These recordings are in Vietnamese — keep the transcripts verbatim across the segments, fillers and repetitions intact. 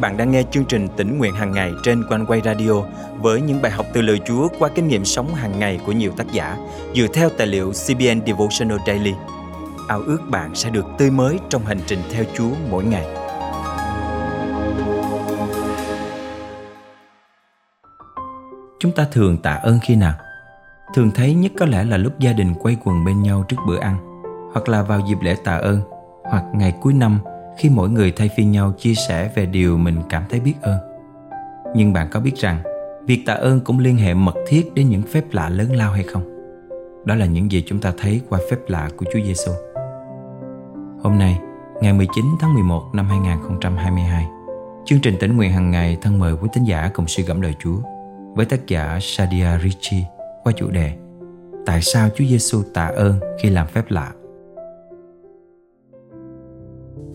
bạn đang nghe chương trình Tỉnh Nguyện Hàng Ngày trên Quang Quay Radio với những bài học từ lời Chúa qua kinh nghiệm sống hàng ngày của nhiều tác giả dựa theo tài liệu xê bê en Devotional Daily. Ao ước bạn sẽ được tươi mới trong hành trình theo Chúa mỗi ngày. Chúng ta thường tạ ơn khi nào? Thường thấy nhất có lẽ là lúc gia đình quây quần bên nhau trước bữa ăn, hoặc là vào dịp lễ tạ ơn, hoặc ngày cuối năm khi mỗi người thay phiên nhau chia sẻ về điều mình cảm thấy biết ơn. Nhưng bạn có biết rằng việc tạ ơn cũng liên hệ mật thiết đến những phép lạ lớn lao hay không? Đó là những gì chúng ta thấy qua phép lạ của Chúa Giêsu. Hôm nay, ngày mười chín tháng mười một năm hai nghìn không trăm hai mươi hai, chương trình Tỉnh Nguyện Hàng Ngày thân mời quý tín giả cùng suy gẫm lời Chúa với tác giả Sadia Ricci qua chủ đề Tại sao Chúa Giêsu tạ ơn khi làm phép lạ?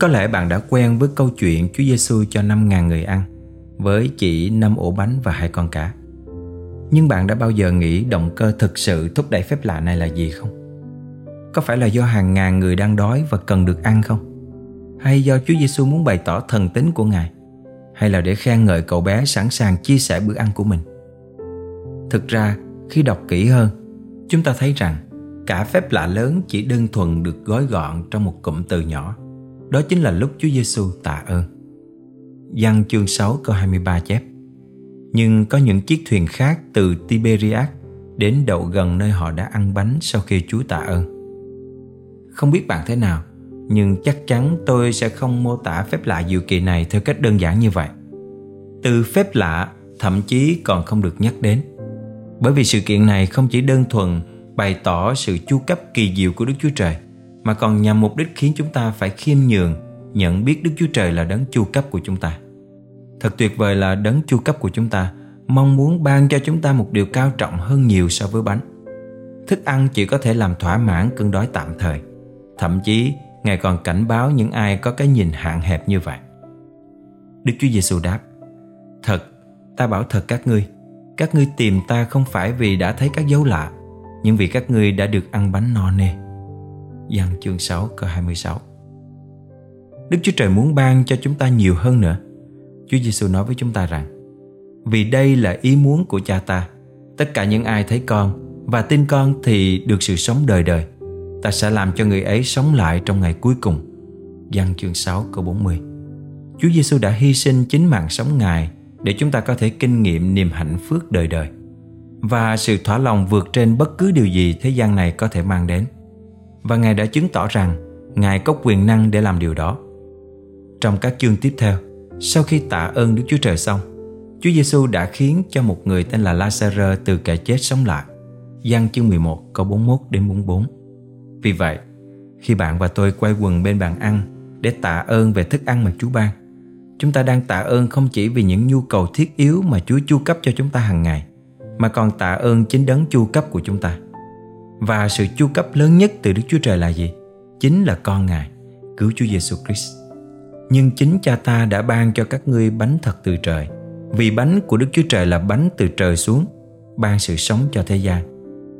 Có lẽ bạn đã quen với câu chuyện Chúa Giêsu cho năm nghìn người ăn với chỉ năm ổ bánh và hai con cá. Nhưng bạn đã bao giờ nghĩ động cơ thực sự thúc đẩy phép lạ này là gì không? Có phải là do hàng ngàn người đang đói và cần được ăn không? Hay do Chúa Giêsu muốn bày tỏ thần tính của Ngài? Hay là để khen ngợi cậu bé sẵn sàng chia sẻ bữa ăn của mình? Thực ra, khi đọc kỹ hơn, chúng ta thấy rằng cả phép lạ lớn chỉ đơn thuần được gói gọn trong một cụm từ nhỏ. Đó chính là lúc Chúa Giêsu tạ ơn. Giăng chương sáu câu hai mươi ba chép: Nhưng có những chiếc thuyền khác từ Tiberiac đến đậu gần nơi họ đã ăn bánh sau khi Chúa tạ ơn. Không biết bạn thế nào, nhưng chắc chắn tôi sẽ không mô tả phép lạ diệu kỳ này theo cách đơn giản như vậy. Từ phép lạ thậm chí còn không được nhắc đến, bởi vì sự kiện này không chỉ đơn thuần bày tỏ sự chu cấp kỳ diệu của Đức Chúa Trời, mà còn nhằm mục đích khiến chúng ta phải khiêm nhường, nhận biết Đức Chúa Trời là đấng chu cấp của chúng ta. Thật tuyệt vời là đấng chu cấp của chúng ta mong muốn ban cho chúng ta một điều cao trọng hơn nhiều so với bánh. Thức ăn chỉ có thể làm thỏa mãn cơn đói tạm thời. Thậm chí, Ngài còn cảnh báo những ai có cái nhìn hạn hẹp như vậy. Đức Chúa Giêsu đáp: Thật, ta bảo thật các ngươi, các ngươi tìm ta không phải vì đã thấy các dấu lạ, nhưng vì các ngươi đã được ăn bánh no nê. Giăng chương sáu câu hai mươi sáu. Đức Chúa Trời muốn ban cho chúng ta nhiều hơn nữa. Chúa Giêsu nói với chúng ta rằng: Vì đây là ý muốn của Cha ta, tất cả những ai thấy con và tin con thì được sự sống đời đời. Ta sẽ làm cho người ấy sống lại trong ngày cuối cùng. Giăng chương sáu câu bốn mươi. Chúa Giêsu đã hy sinh chính mạng sống Ngài để chúng ta có thể kinh nghiệm niềm hạnh phúc đời đời và sự thỏa lòng vượt trên bất cứ điều gì thế gian này có thể mang đến. Và Ngài đã chứng tỏ rằng Ngài có quyền năng để làm điều đó. Trong các chương tiếp theo, sau khi tạ ơn Đức Chúa Trời xong, Chúa Giêsu đã khiến cho một người tên là Lazarơ từ kẻ chết sống lại. Giăng chương mười một câu bốn mươi mốt đến bốn mươi bốn. Vì vậy, khi bạn và tôi quay quần bên bàn ăn để tạ ơn về thức ăn mà Chúa ban, chúng ta đang tạ ơn không chỉ vì những nhu cầu thiết yếu mà Chúa chu cấp cho chúng ta hàng ngày, mà còn tạ ơn chính đấng chu cấp của chúng ta. Và sự chu cấp lớn nhất từ Đức Chúa Trời là gì? Chính là con Ngài, cứu Chúa Giêsu Christ. Nhưng chính Cha ta đã ban cho các ngươi bánh thật từ trời, vì bánh của Đức Chúa Trời là bánh từ trời xuống, ban sự sống cho thế gian.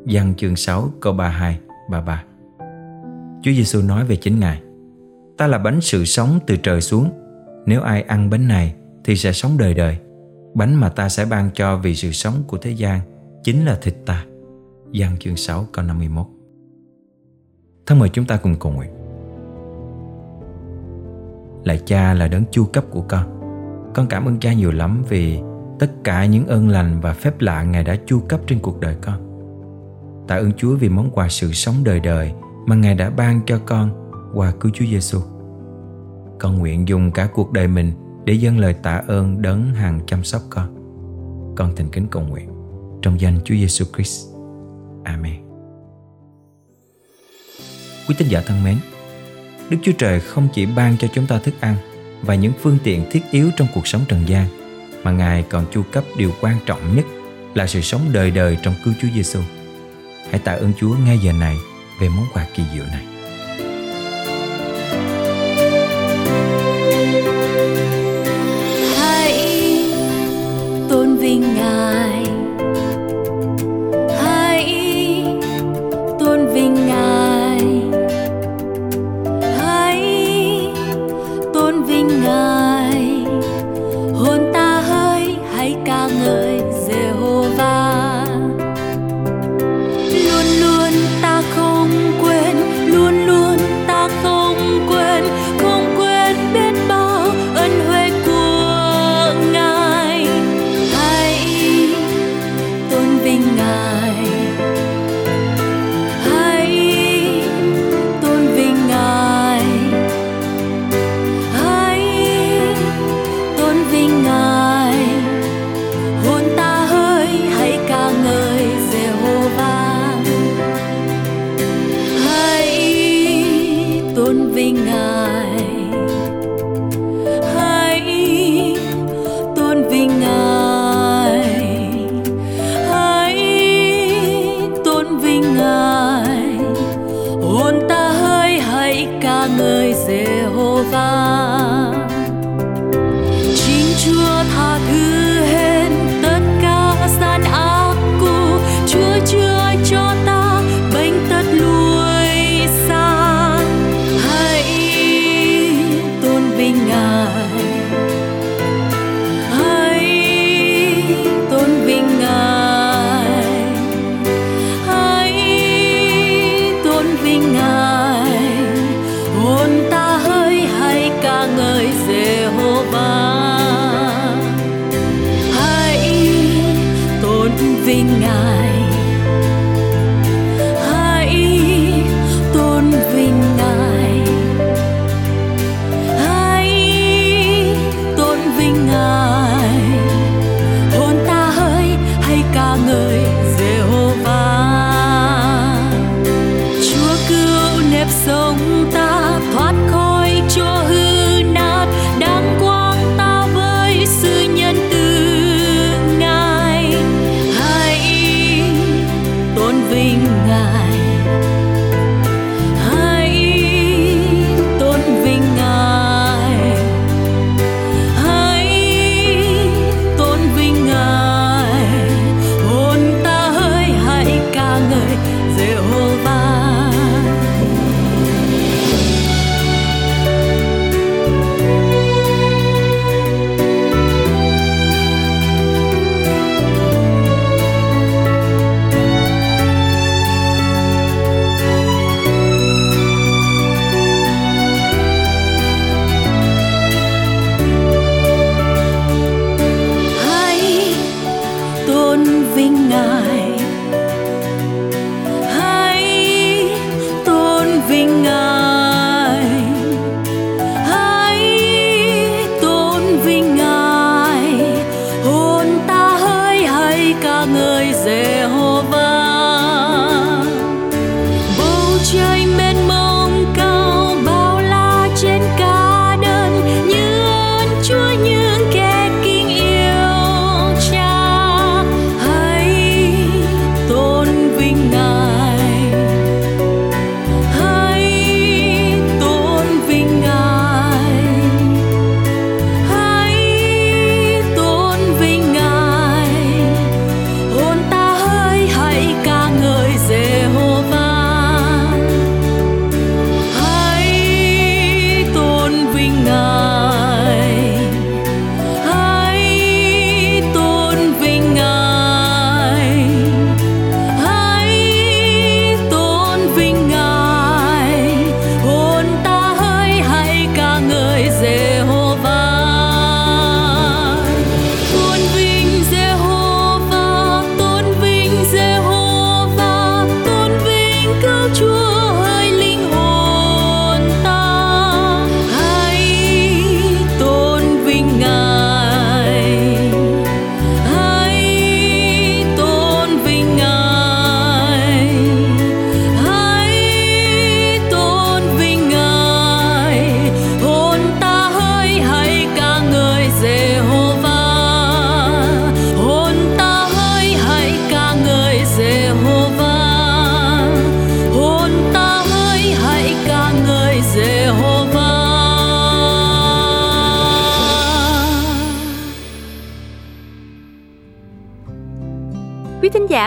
Giăng chương sáu câu ba mươi hai, ba mươi ba. Chúa Giêsu nói về chính Ngài: Ta là bánh sự sống từ trời xuống, nếu ai ăn bánh này thì sẽ sống đời đời. Bánh mà ta sẽ ban cho vì sự sống của thế gian chính là thịt ta. Giăng chương sáu câu năm mươi mốt. Thân mời chúng ta cùng cầu nguyện. Lạy Cha là đấng chu cấp của con. Con cảm ơn Cha nhiều lắm vì tất cả những ơn lành và phép lạ Ngài đã chu cấp trên cuộc đời con. Tạ ơn Chúa vì món quà sự sống đời đời mà Ngài đã ban cho con qua cứu Chúa Giêsu. Con nguyện dùng cả cuộc đời mình để dâng lời tạ ơn đấng hằng chăm sóc con. Con thành kính cầu nguyện trong danh Chúa Giêsu Christ. Amen. Quý tín giả thân mến, Đức Chúa Trời không chỉ ban cho chúng ta thức ăn và những phương tiện thiết yếu trong cuộc sống trần gian, mà Ngài còn chu cấp điều quan trọng nhất là sự sống đời đời trong cứu Chúa Giêsu. Hãy tạ ơn Chúa ngay giờ này về món quà kỳ diệu này. Hãy tôn vinh Ngài. Hãy với Ngài. Hãy tôn vinh Ngài, hãy tôn vinh Ngài. Hồn ta hỡi hãy ca ngợi Giê-hô-va. Chính Chúa tha thứ hết tất cả gian ác của Chúa chưa cho ta.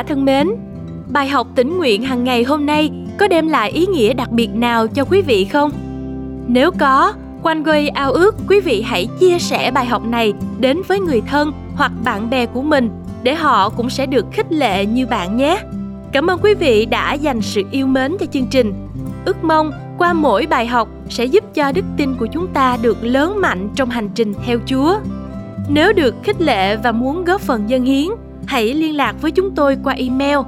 Thân mến, bài học tĩnh nguyện hàng ngày hôm nay có đem lại ý nghĩa đặc biệt nào cho quý vị không? Nếu có, Quang Quay ao ước quý vị hãy chia sẻ bài học này đến với người thân hoặc bạn bè của mình để họ cũng sẽ được khích lệ như bạn nhé. Cảm ơn quý vị đã dành sự yêu mến cho chương trình. Ước mong qua mỗi bài học sẽ giúp cho đức tin của chúng ta được lớn mạnh trong hành trình theo Chúa. Nếu được khích lệ và muốn góp phần dâng hiến, hãy liên lạc với chúng tôi qua email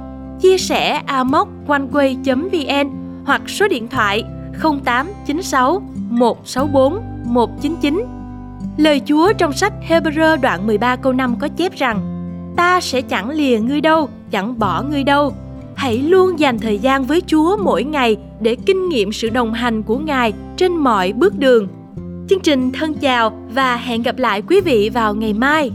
chia sẻ a m o c quang quay chấm v n hoặc số điện thoại không tám chín sáu một sáu bốn một chín chín. Lời Chúa trong sách Hebrew đoạn mười ba câu năm có chép rằng: Ta sẽ chẳng lìa ngươi đâu, chẳng bỏ ngươi đâu. Hãy luôn dành thời gian với Chúa mỗi ngày để kinh nghiệm sự đồng hành của Ngài trên mọi bước đường. Chương trình thân chào và hẹn gặp lại quý vị vào ngày mai.